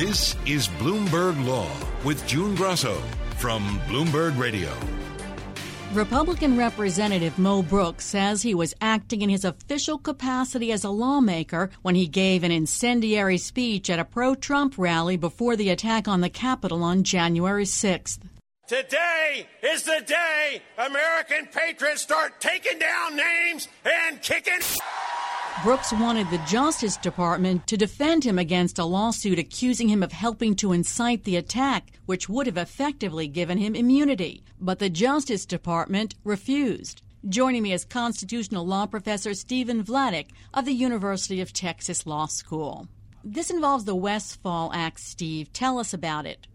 This is Bloomberg Law with June Grasso from Bloomberg Radio. Republican Representative Mo Brooks says he was acting in his official capacity as a lawmaker when he gave an incendiary speech at a pro-Trump rally before the attack on the Capitol on January 6th. Today is the day American patriots start taking down names and kicking. Brooks wanted the Justice Department to defend him against a lawsuit accusing him of helping to incite the attack, which would have effectively given him immunity. But the Justice Department refused. Joining me is constitutional law professor Stephen Vladeck of the University of Texas Law School. This involves the Westfall Act, Steve. Tell us about it.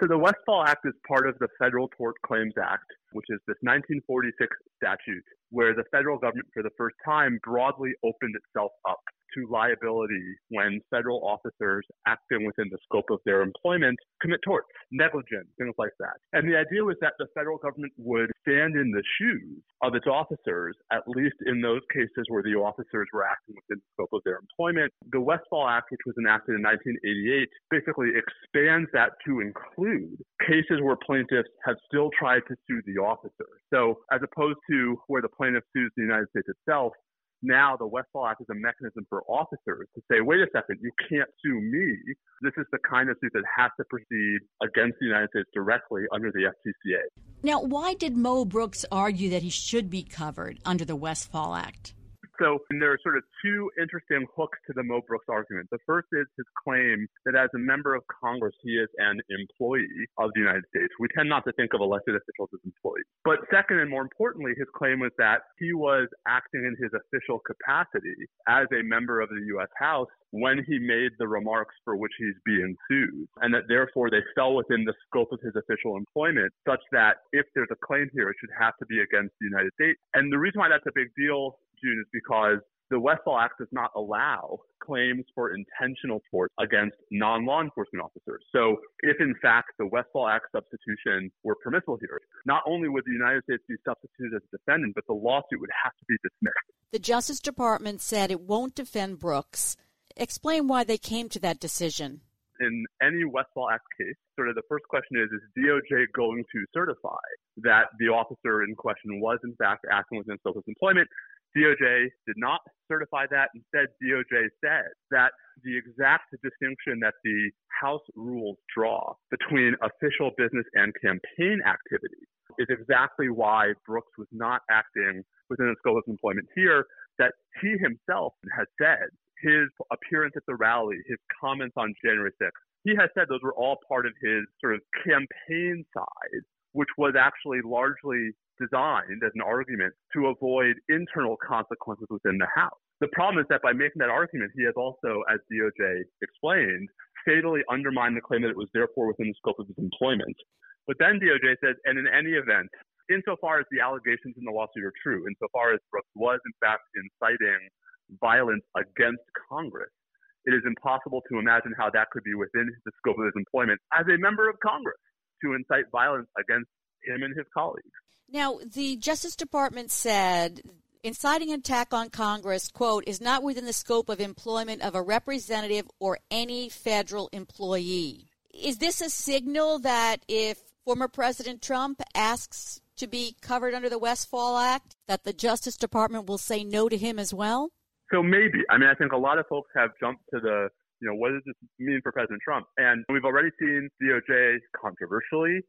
So the Westfall Act is part of the Federal Tort Claims Act, which is this 1946 statute where the federal government for the first time broadly opened itself up to liability when federal officers acting within the scope of their employment commit torts, negligence, things like that. And the idea was that the federal government would stand in the shoes of its officers, at least in those cases where the officers were acting within the scope of their employment. The Westfall Act, which was enacted in 1988, basically expands that to include cases where plaintiffs have still tried to sue the officer. So as opposed to where the plaintiff sues the United States itself, now the Westfall Act is a mechanism for officers to say, wait a second, you can't sue me. This is the kind of suit that has to proceed against the United States directly under the FTCA. Now, why did Mo Brooks argue that he should be covered under the Westfall Act? So there are sort of two interesting hooks to the Mo Brooks argument. The first is his claim that as a member of Congress, he is an employee of the United States. We tend not to think of elected officials as employees. But second, and more importantly, his claim was that he was acting in his official capacity as a member of the U.S. House when he made the remarks for which he's being sued, and that therefore they fell within the scope of his official employment, such that if there's a claim here, it should have to be against the United States. And the reason why that's a big deal, June, is because the Westfall Act does not allow claims for intentional torts against non-law enforcement officers. So if, in fact, the Westfall Act substitution were permissible here, not only would the United States be substituted as a defendant, but the lawsuit would have to be dismissed. The Justice Department said it won't defend Brooks. Explain why they came to that decision. In any Westfall Act case, sort of the first question is DOJ going to certify that the officer in question was, in fact, acting within the scope of employment? DOJ did not certify that. Instead, DOJ said that the exact distinction that the House rules draw between official business and campaign activity is exactly why Brooks was not acting within the scope of employment here, that he himself has said his appearance at the rally, his comments on January 6th, he has said those were all part of his sort of campaign side, which was actually largely designed as an argument to avoid internal consequences within the House. The problem is that by making that argument, he has also, as DOJ explained, fatally undermined the claim that it was therefore within the scope of his employment. But then DOJ says, and in any event, insofar as the allegations in the lawsuit are true, insofar as Brooks was in fact inciting violence against Congress, it is impossible to imagine how that could be within the scope of his employment as a member of Congress to incite violence against him and his colleagues. Now, the Justice Department said inciting an attack on Congress, quote, is not within the scope of employment of a representative or any federal employee. Is this a signal that if former President Trump asks to be covered under the Westfall Act, that the Justice Department will say no to him as well? So maybe. I mean, I think a lot of folks have jumped to the, you know, what does this mean for President Trump? And we've already seen DOJ controversially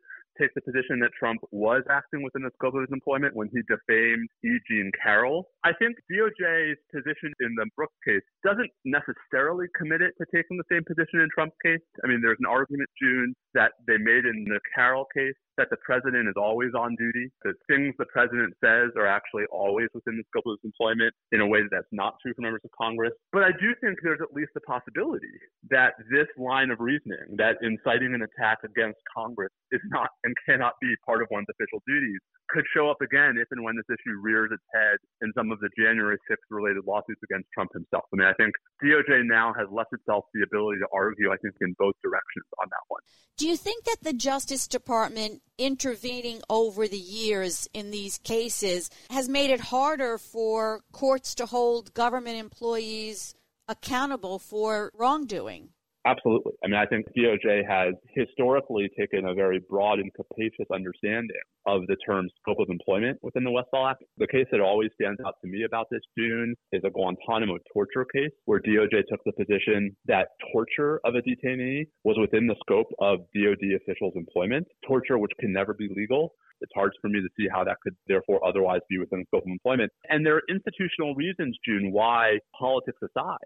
take the position that Trump was acting within the scope of his employment when he defamed E. Jean Carroll. I think DOJ's position in the Brooks case doesn't necessarily commit it to taking the same position in Trump's case. I mean, there's an argument, June, that they made in the Carroll case that the president is always on duty, that things the president says are actually always within the scope of his employment in a way that's not true for members of Congress. But I do think there's at least the possibility that this line of reasoning, that inciting an attack against Congress is not and cannot be part of one's official duties, could show up again if and when this issue rears its head in some of the January 6th related lawsuits against Trump himself. I mean, I think DOJ now has left itself the ability to argue, I think, in both directions on that one. Do you think that the Justice Department intervening over the years in these cases has made it harder for courts to hold government employees accountable for wrongdoing? Absolutely. I mean, I think DOJ has historically taken a very broad and capacious understanding of the term scope of employment within the Westfall Act. The case that always stands out to me about this, June, is a Guantanamo torture case where DOJ took the position that torture of a detainee was within the scope of DOD officials' employment, torture which can never be legal. It's hard for me to see how that could therefore otherwise be within the scope of employment. And there are institutional reasons, June, why, politics aside,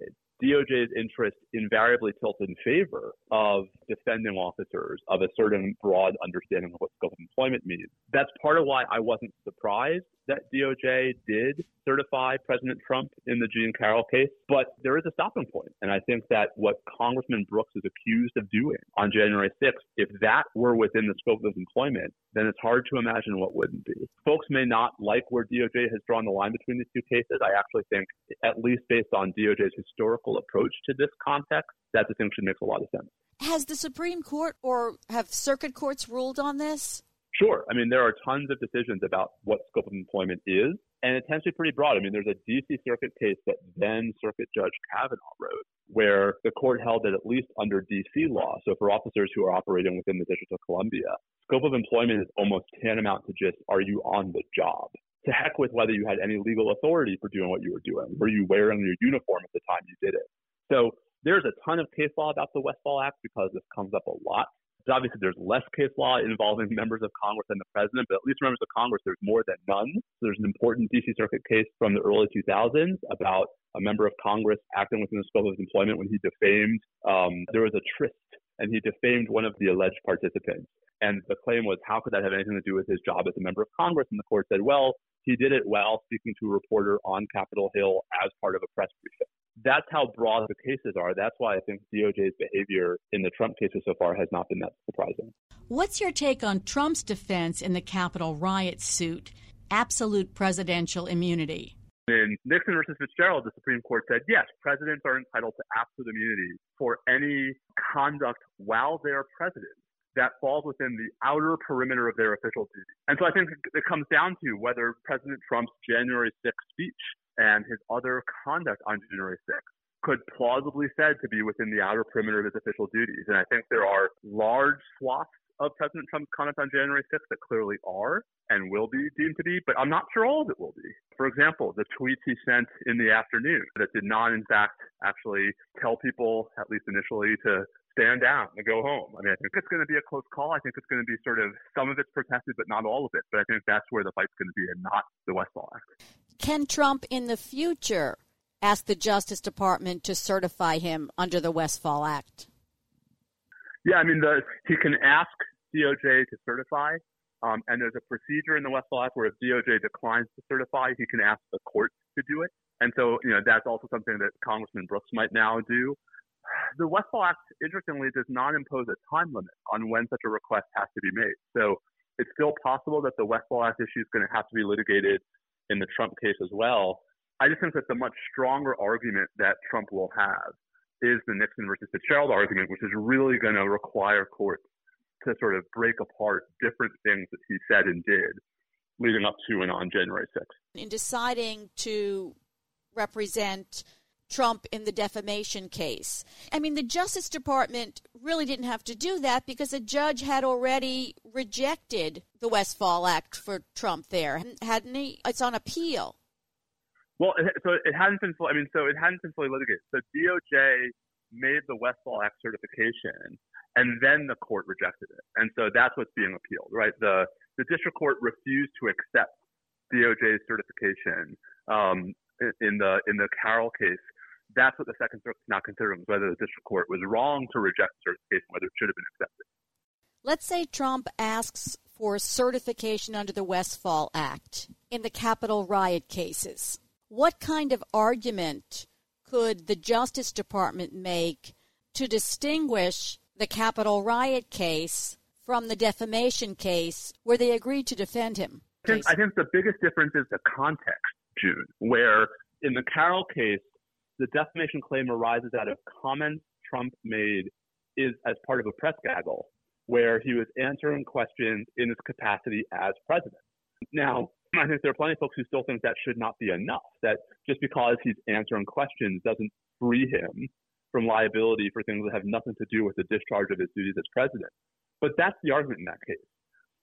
DOJ's interest invariably tilts in favor of defending officers of a certain broad understanding of what scope of employment means. That's part of why I wasn't surprised that DOJ did certify President Trump in the Jean Carroll case. But there is a stopping point. And I think that what Congressman Brooks is accused of doing on January 6th, if that were within the scope of employment, then it's hard to imagine what wouldn't be. Folks may not like where DOJ has drawn the line between these two cases. I actually think, at least based on DOJ's historical approach to this context, that distinction makes a lot of sense. Has the Supreme Court or have circuit courts ruled on this? Sure. I mean, there are tons of decisions about what scope of employment is, and it tends to be pretty broad. I mean, there's a D.C. Circuit case that then Circuit Judge Kavanaugh wrote, where the court held that at least under D.C. law, so for officers who are operating within the District of Columbia, scope of employment is almost tantamount to just, are you on the job? To heck with whether you had any legal authority for doing what you were doing. Were you wearing your uniform at the time you did it? So there's a ton of case law about the Westfall Act because this comes up a lot. Obviously, there's less case law involving members of Congress than the president, but at least members of Congress, there's more than none. So there's an important D.C. Circuit case from the early 2000s about a member of Congress acting within the scope of his employment when he defamed. There was a tryst, and he defamed one of the alleged participants. And the claim was, how could that have anything to do with his job as a member of Congress? And the court said, well, he did it while speaking to a reporter on Capitol Hill as part of a press briefing. That's how broad the cases are. That's why I think DOJ's behavior in the Trump cases so far has not been that surprising. What's your take on Trump's defense in the Capitol riot suit, absolute presidential immunity? In Nixon versus Fitzgerald, the Supreme Court said, yes, presidents are entitled to absolute immunity for any conduct while they're president that falls within the outer perimeter of their official duty. And so I think it comes down to whether President Trump's January 6th speech and his other conduct on January 6th could plausibly said to be within the outer perimeter of his official duties. And I think there are large swaths of President Trump's conduct on January 6th that clearly are and will be deemed to be, but I'm not sure all of it will be. For example, the tweets he sent in the afternoon that did not, in fact, actually tell people, at least initially, to stand down and go home. I mean, I think it's going to be a close call. I think it's going to be sort of some of it's protested, but not all of it. But I think that's where the fight's going to be and not the Westfall Act. Can Trump in the future ask the Justice Department to certify him under the Westfall Act? Yeah, I mean, he can ask DOJ to certify. And there's a procedure in the Westfall Act where if DOJ declines to certify, he can ask the court to do it. And so, you know, that's also something that Congressman Brooks might now do. The Westfall Act, interestingly, does not impose a time limit on when such a request has to be made. So it's still possible that the Westfall Act issue is going to have to be litigated in the Trump case as well. I just think that the much stronger argument that Trump will have is the Nixon versus Fitzgerald argument, which is really going to require courts to sort of break apart different things that he said and did leading up to and on January 6th. In deciding to represent Trump in the defamation case. I mean, the Justice Department really didn't have to do that because a judge had already rejected the Westfall Act for Trump there, hadn't he? It's on appeal. Well, so it hadn't been fully litigated. So DOJ made the Westfall Act certification, and then the court rejected it. And so that's what's being appealed, right? The district court refused to accept DOJ's certification in the Carroll case. That's what the Second Circuit is not considering, whether the district court was wrong to reject certification, whether it should have been accepted. Let's say Trump asks for certification under the Westfall Act in the Capitol riot cases. What kind of argument could the Justice Department make to distinguish the Capitol riot case from the defamation case where they agreed to defend him? I think the biggest difference is the context, June, where in the Carroll case, the defamation claim arises out of comments Trump made as part of a press gaggle where he was answering questions in his capacity as president. Now, I think there are plenty of folks who still think that should not be enough, that just because he's answering questions doesn't free him from liability for things that have nothing to do with the discharge of his duties as president. But that's the argument in that case.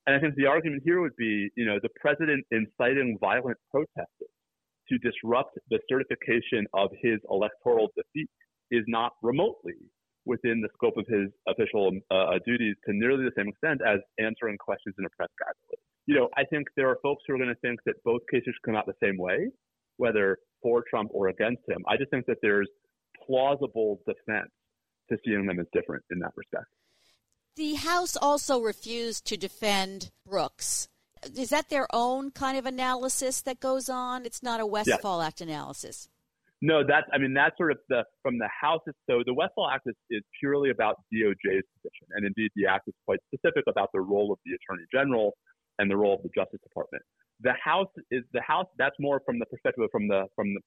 And I think the argument here would be, you know, the president inciting violent protesters to disrupt the certification of his electoral defeat is not remotely within the scope of his official duties to nearly the same extent as answering questions in a press gathering. You know, I think there are folks who are going to think that both cases come out the same way, whether for Trump or against him. I just think that there's plausible defense to seeing them as different in that respect. The House also refused to defend Brooks. Is that their own kind of analysis that goes on? It's not a Westfall Act analysis. No, that's sort of from the House. So the Westfall Act is purely about DOJ's position. And indeed, the Act is quite specific about the role of the Attorney General and the role of the Justice Department. The House, that's more from the perspective of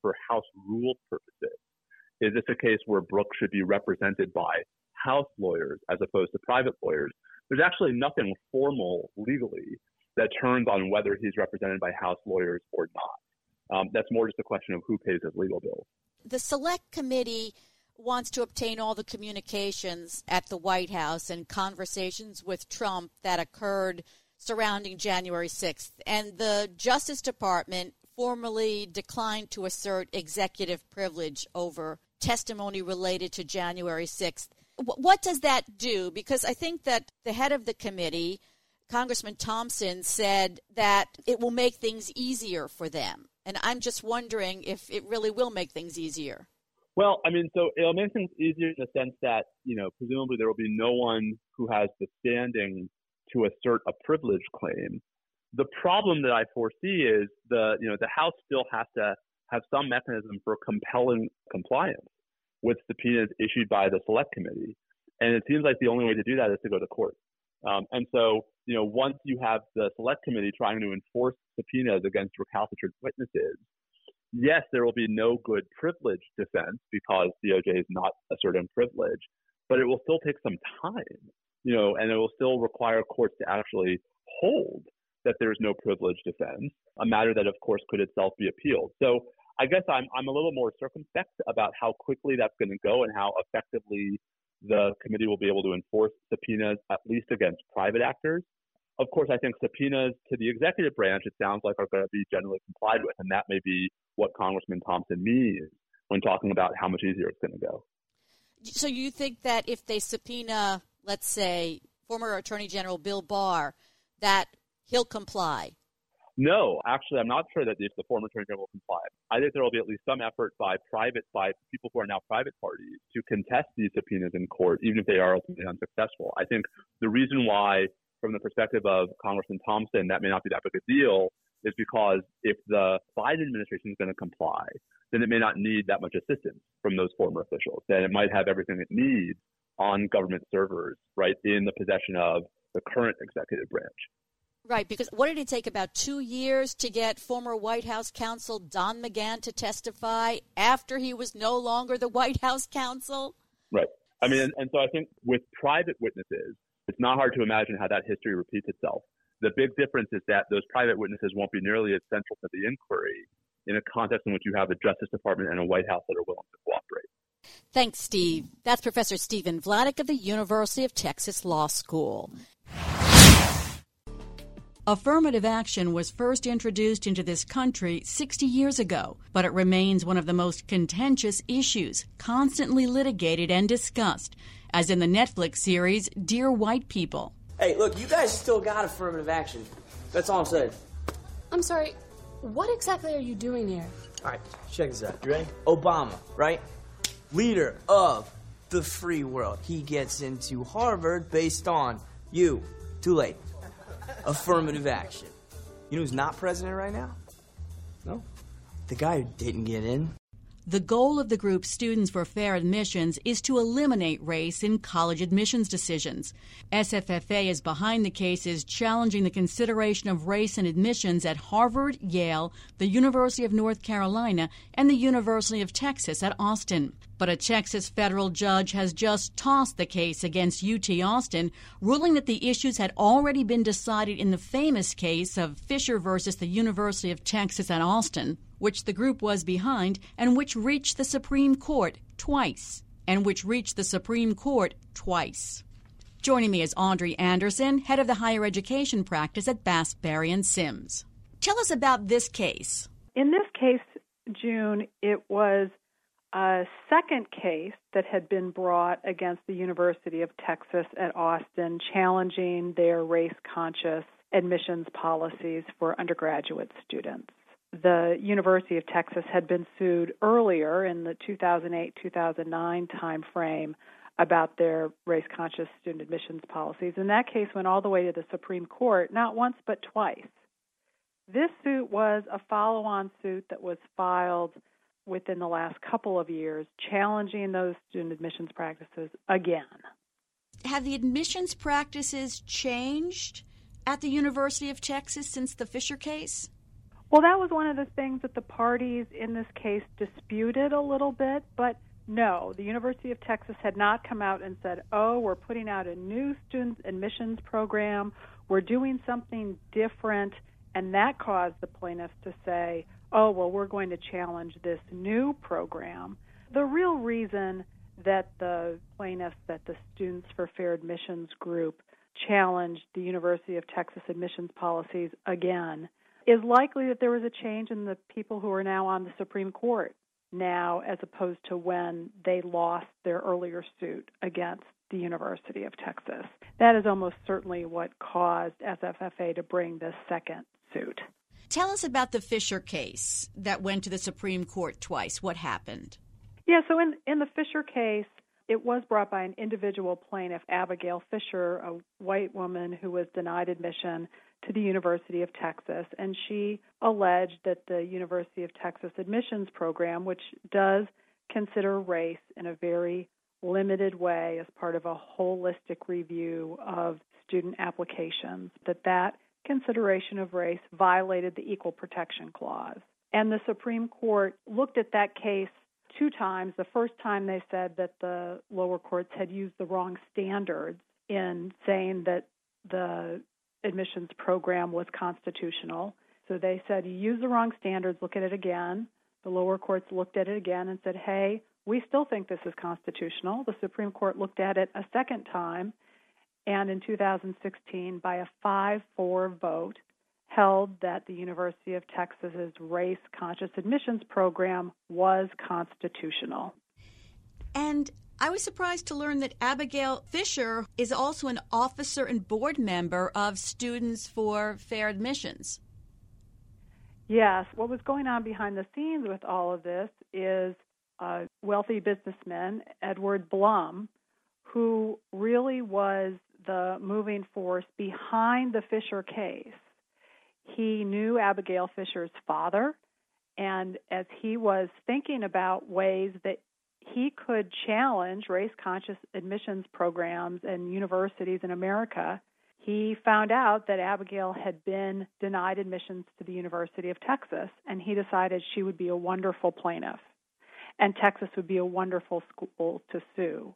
for House rule purposes. Is this a case where Brooks should be represented by House lawyers as opposed to private lawyers? There's actually nothing formal legally that turns on whether he's represented by House lawyers or not. That's more just a question of who pays his legal bills. The Select Committee wants to obtain all the communications at the White House and conversations with Trump that occurred surrounding January 6th. And the Justice Department formally declined to assert executive privilege over testimony related to January 6th. What does that do? Because I think that the head of the committee, Congressman Thompson, said that it will make things easier for them. And I'm just wondering if it really will make things easier. Well, so it'll make things easier in the sense that, you know, presumably there will be no one who has the standing to assert a privilege claim. The problem that I foresee is the House still has to have some mechanism for compelling compliance with subpoenas issued by the Select Committee. And it seems like the only way to do that is to go to court. And so, once you have the Select Committee trying to enforce subpoenas against recalcitrant witnesses, yes, there will be no good privilege defense because DOJ is not asserting privilege, but it will still take some time, and it will still require courts to actually hold that there is no privilege defense, a matter that, of course, could itself be appealed. So I guess I'm a little more circumspect about how quickly that's going to go and how effectively the committee will be able to enforce subpoenas, at least against private actors. Of course, I think subpoenas to the executive branch, it sounds like, are going to be generally complied with, and that may be what Congressman Thompson means when talking about how much easier it's going to go. So you think that if they subpoena, let's say, former Attorney General Bill Barr, that he'll comply? No, actually, I'm not sure that the former Attorney General will comply. I think there will be at least some effort by people who are now private parties to contest these subpoenas in court, even if they are ultimately unsuccessful. I think the reason why, from the perspective of Congressman Thompson, that may not be that big a deal is because if the Biden administration is going to comply, then it may not need that much assistance from those former officials. Then it might have everything it needs on government servers, right, in the possession of the current executive branch. Right, because what did it take, about 2 years to get former White House counsel Don McGahn to testify after he was no longer the White House counsel? Right. So I think with private witnesses, it's not hard to imagine how that history repeats itself. The big difference is that those private witnesses won't be nearly as central to the inquiry in a context in which you have a Justice Department and a White House that are willing to cooperate. Thanks, Steve. That's Professor Stephen Vladeck of the University of Texas Law School. Affirmative action was first introduced into this country 60 years ago, but it remains one of the most contentious issues, constantly litigated and discussed, as in the Netflix series Dear White People. Hey, look, you guys still got affirmative action. That's all I'm saying. I'm sorry, what exactly are you doing here? All right, check this out. You ready? Obama, right? Leader of the free world. He gets into Harvard based on you. Too late. Affirmative action. You know who's not president right now? No. The guy who didn't get in. The goal of the group Students for Fair Admissions is to eliminate race in college admissions decisions. SFFA is behind the cases challenging the consideration of race in admissions at Harvard, Yale, the University of North Carolina, and the University of Texas at Austin. But a Texas federal judge has just tossed the case against UT Austin, ruling that the issues had already been decided in the famous case of Fisher versus the University of Texas at Austin, which the group was behind and which reached the Supreme Court twice. and which reached the Supreme Court twice. Joining me is Audrey Anderson, head of the higher education practice at Bass, Berry & Sims. Tell us about this case. In this case, June, it was a second case that had been brought against the University of Texas at Austin, challenging their race-conscious admissions policies for undergraduate students. The University of Texas had been sued earlier in the 2008-2009 timeframe about their race-conscious student admissions policies, and that case went all the way to the Supreme Court, not once but twice. This suit was a follow-on suit that was filed within the last couple of years, challenging those student admissions practices again. Have the admissions practices changed at the University of Texas since the Fisher case? Well, that was one of the things that the parties in this case disputed a little bit, but no, the University of Texas had not come out and said, oh, we're putting out a new student admissions program, we're doing something different, and that caused the plaintiffs to say, oh, well, we're going to challenge this new program. The real reason that the plaintiffs, that the Students for Fair Admissions group challenged the University of Texas admissions policies again is likely that there was a change in the people who are now on the Supreme Court now as opposed to when they lost their earlier suit against the University of Texas. That is almost certainly what caused SFFA to bring this second suit. Tell us about the Fisher case that went to the Supreme Court twice. What happened? Yeah, so in the Fisher case, it was brought by an individual plaintiff, Abigail Fisher, a white woman who was denied admission to the University of Texas, and she alleged that the University of Texas admissions program, which does consider race in a very limited way as part of a holistic review of student applications, that consideration of race violated the Equal Protection Clause. And the Supreme Court looked at that case two times. The first time they said that the lower courts had used the wrong standards in saying that the admissions program was constitutional. So they said, you use the wrong standards, look at it again. The lower courts looked at it again and said, hey, we still think this is constitutional. The Supreme Court looked at it a second time, and in 2016, by a 5-4 vote, held that the University of Texas's race-conscious admissions program was constitutional. And I was surprised to learn that Abigail Fisher is also an officer and board member of Students for Fair Admissions. Yes. What was going on behind the scenes with all of this is a wealthy businessman, Edward Blum, who really was the moving force behind the Fisher case. He knew Abigail Fisher's father, and as he was thinking about ways that he could challenge race-conscious admissions programs and universities in America, he found out that Abigail had been denied admissions to the University of Texas, and he decided she would be a wonderful plaintiff, and Texas would be a wonderful school to sue.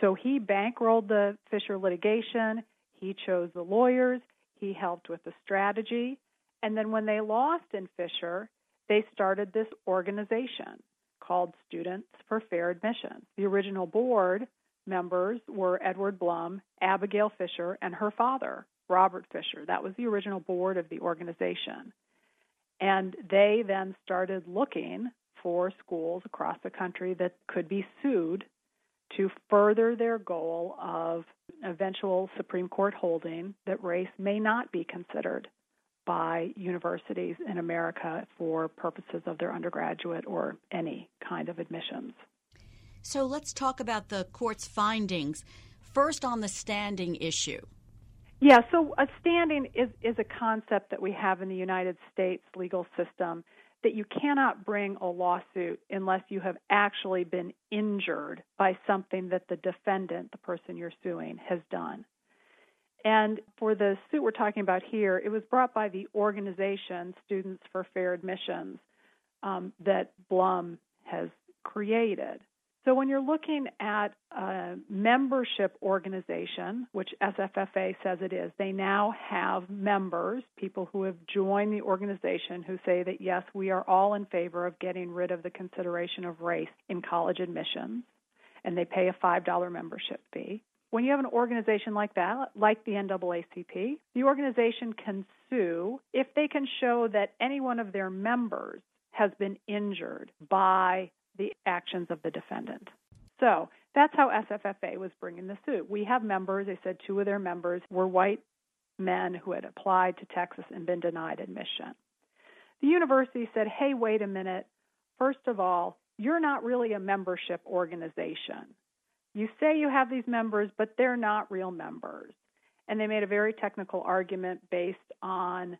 So he bankrolled the Fisher litigation, he chose the lawyers, he helped with the strategy, and then when they lost in Fisher, they started this organization called Students for Fair Admissions. The original board members were Edward Blum, Abigail Fisher, and her father, Robert Fisher. That was the original board of the organization. And they then started looking for schools across the country that could be sued to further their goal of eventual Supreme Court holding that race may not be considered by universities in America for purposes of their undergraduate or any kind of admissions. So let's talk about the court's findings. First on the standing issue. Yeah, so a standing is a concept that we have in the United States legal system that you cannot bring a lawsuit unless you have actually been injured by something that the defendant, the person you're suing, has done. And for the suit we're talking about here, it was brought by the organization Students for Fair Admissions that Blum has created. So when you're looking at a membership organization, which SFFA says it is, they now have members, people who have joined the organization who say that, yes, we are all in favor of getting rid of the consideration of race in college admissions. and they pay a $5 membership fee. When you have an organization like that, like the NAACP, the organization can sue if they can show that any one of their members has been injured by the actions of the defendant. So that's how SFFA was bringing the suit. We have members, they said two of their members were white men who had applied to Texas and been denied admission. The university said, hey, wait a minute. First of all, you're not really a membership organization. You say you have these members, but they're not real members. And they made a very technical argument based on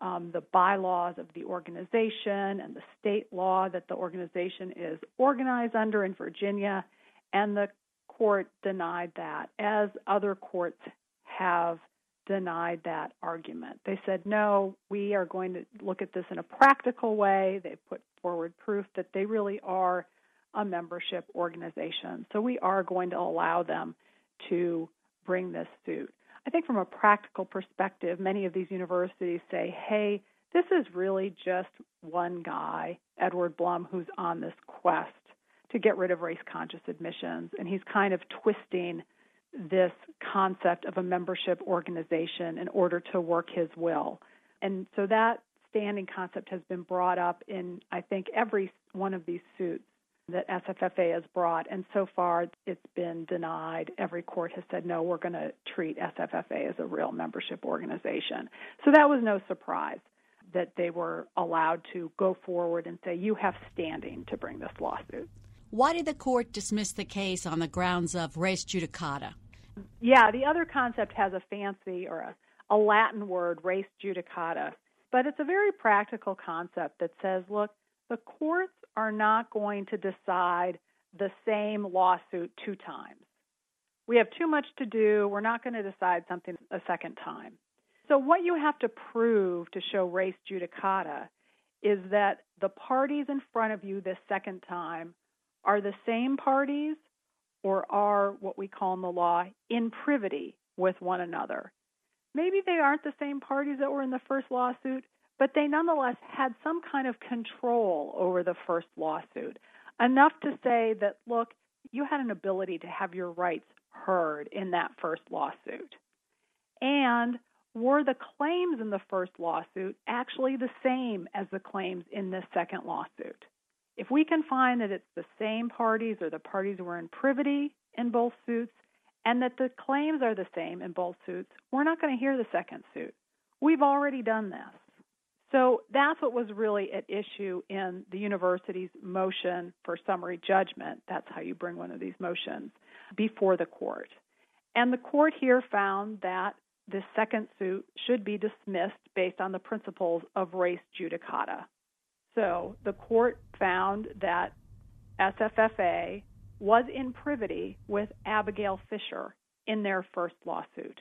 the bylaws of the organization and the state law that the organization is organized under in Virginia, and the court denied that, as other courts have denied that argument. They said, no, we are going to look at this in a practical way. They put forward proof that they really are a membership organization. So we are going to allow them to bring this suit. I think from a practical perspective, many of these universities say, hey, this is really just one guy, Edward Blum, who's on this quest to get rid of race-conscious admissions, and he's kind of twisting this concept of a membership organization in order to work his will. And so that standing concept has been brought up in, I think, every one of these suits that SFFA has brought, and so far it's been denied. Every court has said, no, we're going to treat SFFA as a real membership organization. So that was no surprise that they were allowed to go forward and say, you have standing to bring this lawsuit. Why did the court dismiss the case on the grounds of res judicata? Yeah, the other concept has a fancy or a Latin word, res judicata, but it's a very practical concept that says, look, the courts are not going to decide the same lawsuit two times. We have too much to do. We're not going to decide something a second time. So what you have to prove to show res judicata is that the parties in front of you this second time are the same parties or are what we call in the law in privity with one another. Maybe they aren't the same parties that were in the first lawsuit, but they nonetheless had some kind of control over the first lawsuit, enough to say that, look, you had an ability to have your rights heard in that first lawsuit. And were the claims in the first lawsuit actually the same as the claims in this second lawsuit? If we can find that it's the same parties or the parties who were in privity in both suits and that the claims are the same in both suits, we're not going to hear the second suit. We've already done this. So that's what was really at issue in the university's motion for summary judgment. That's how you bring one of these motions before the court. And the court here found that this second suit should be dismissed based on the principles of res judicata. So the court found that SFFA was in privity with Abigail Fisher in their first lawsuit.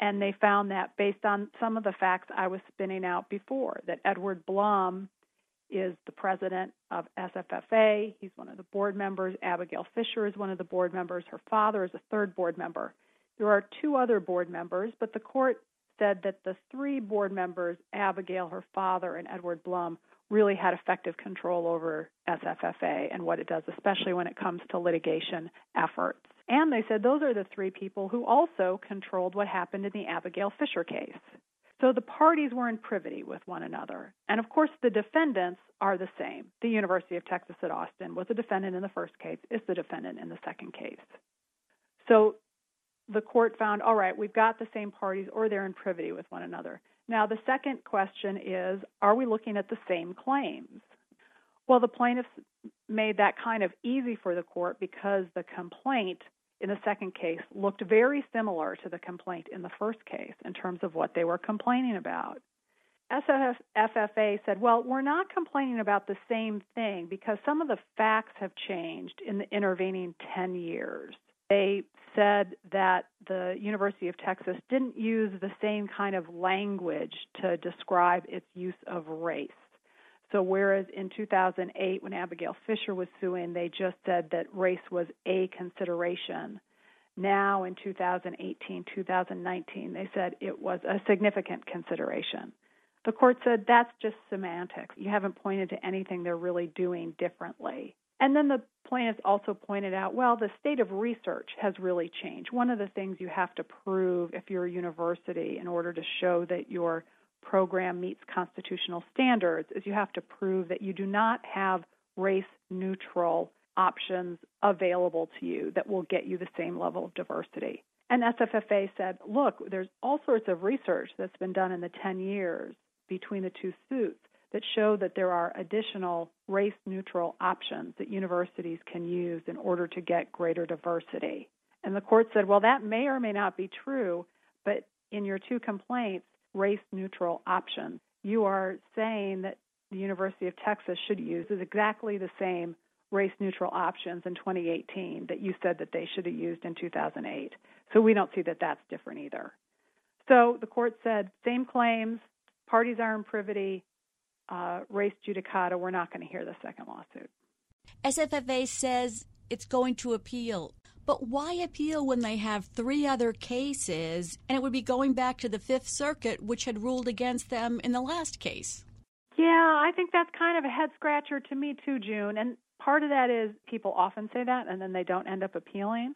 And they found that based on some of the facts I was spinning out before, that Edward Blum is the president of SFFA. He's one of the board members. Abigail Fisher is one of the board members. Her father is a third board member. There are two other board members, but the court said that the three board members, Abigail, her father, and Edward Blum, really had effective control over SFFA and what it does, especially when it comes to litigation efforts. And they said those are the three people who also controlled what happened in the Abigail Fisher case. So the parties were in privity with one another. And, of course, the defendants are the same. The University of Texas at Austin was a defendant in the first case, is the defendant in the second case. So the court found, all right, we've got the same parties or they're in privity with one another. Now, the second question is, are we looking at the same claims? Well, the plaintiffs made that kind of easy for the court because the complaint in the second case looked very similar to the complaint in the first case in terms of what they were complaining about. SFFA said, well, we're not complaining about the same thing because some of the facts have changed in the intervening 10 years. They said that the University of Texas didn't use the same kind of language to describe its use of race. So whereas in 2008, when Abigail Fisher was suing, they just said that race was a consideration. Now in 2018, 2019, they said it was a significant consideration. The court said that's just semantics. You haven't pointed to anything they're really doing differently. And then the plaintiffs also pointed out, well, the state of research has really changed. One of the things you have to prove if you're a university in order to show that your program meets constitutional standards is you have to prove that you do not have race-neutral options available to you that will get you the same level of diversity. And SFFA said, look, there's all sorts of research that's been done in the 10 years between the two suits that show that there are additional race-neutral options that universities can use in order to get greater diversity. And the court said, well, that may or may not be true, but in your two complaints, race-neutral options, you are saying that the University of Texas should use is exactly the same race-neutral options in 2018 that you said that they should have used in 2008. So we don't see that that's different either. So the court said, same claims, parties are in privity, race judicata, we're not going to hear the second lawsuit. SFFA says it's going to appeal. But why appeal when they have three other cases, and it would be going back to the Fifth Circuit, which had ruled against them in the last case? Yeah, I think that's kind of a head-scratcher to me too, June. And part of that is people often say that, and then they don't end up appealing.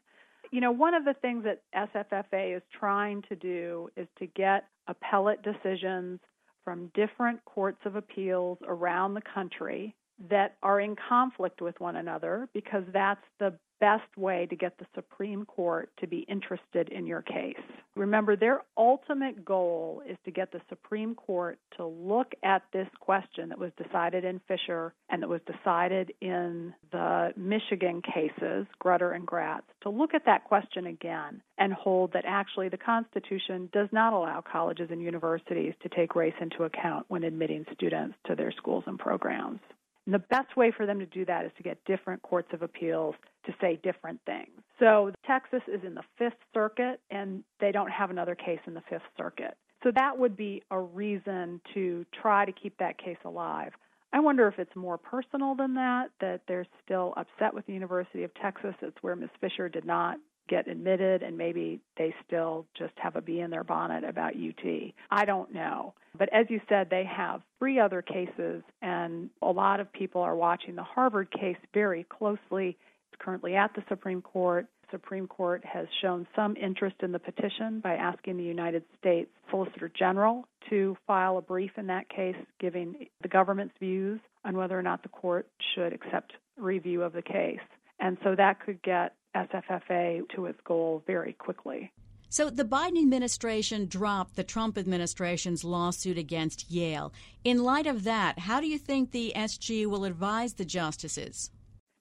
You know, one of the things that SFFA is trying to do is to get appellate decisions from different courts of appeals around the country that are in conflict with one another, because that's the best way to get the Supreme Court to be interested in your case. Remember, their ultimate goal is to get the Supreme Court to look at this question that was decided in Fisher and that was decided in the Michigan cases, Grutter and Gratz, to look at that question again and hold that actually the Constitution does not allow colleges and universities to take race into account when admitting students to their schools and programs. And the best way for them to do that is to get different courts of appeals to say different things. So Texas is in the Fifth Circuit, and they don't have another case in the Fifth Circuit. So that would be a reason to try to keep that case alive. I wonder if it's more personal than that, that they're still upset with the University of Texas. It's where Ms. Fisher did not get admitted, and maybe they still just have a bee in their bonnet about UT. I don't know. But as you said, they have three other cases, and a lot of people are watching the Harvard case very closely. It's currently at the Supreme Court. The Supreme Court has shown some interest in the petition by asking the United States Solicitor General to file a brief in that case, giving the government's views on whether or not the court should accept review of the case. And so that could get SFFA to its goal very quickly. So the Biden administration dropped the Trump administration's lawsuit against Yale. In light of that, how do you think the SG will advise the justices?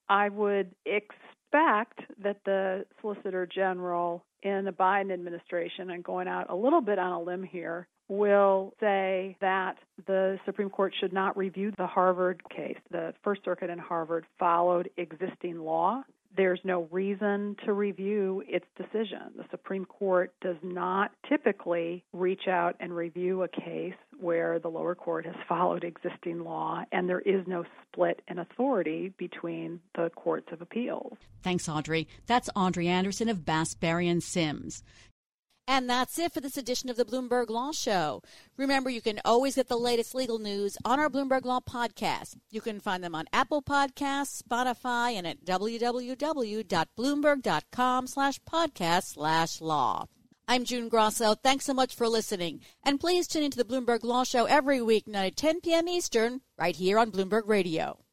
I would expect that the Solicitor General in the Biden administration, and going out a little bit on a limb here, will say that the Supreme Court should not review the Harvard case. The First Circuit in Harvard followed existing law. There's no reason to review its decision. The Supreme Court does not typically reach out and review a case where the lower court has followed existing law, and there is no split in authority between the courts of appeals. Thanks, Audrey. That's Audrey Anderson of Bass, Berry & Sims. And that's it for this edition of the Bloomberg Law Show. Remember, you can always get the latest legal news on our Bloomberg Law podcast. You can find them on Apple Podcasts, Spotify, and at www.bloomberg.com/podcast/law. I'm June Grasso. Thanks so much for listening. And please tune into the Bloomberg Law Show every weeknight at 10 p.m. Eastern, right here on Bloomberg Radio.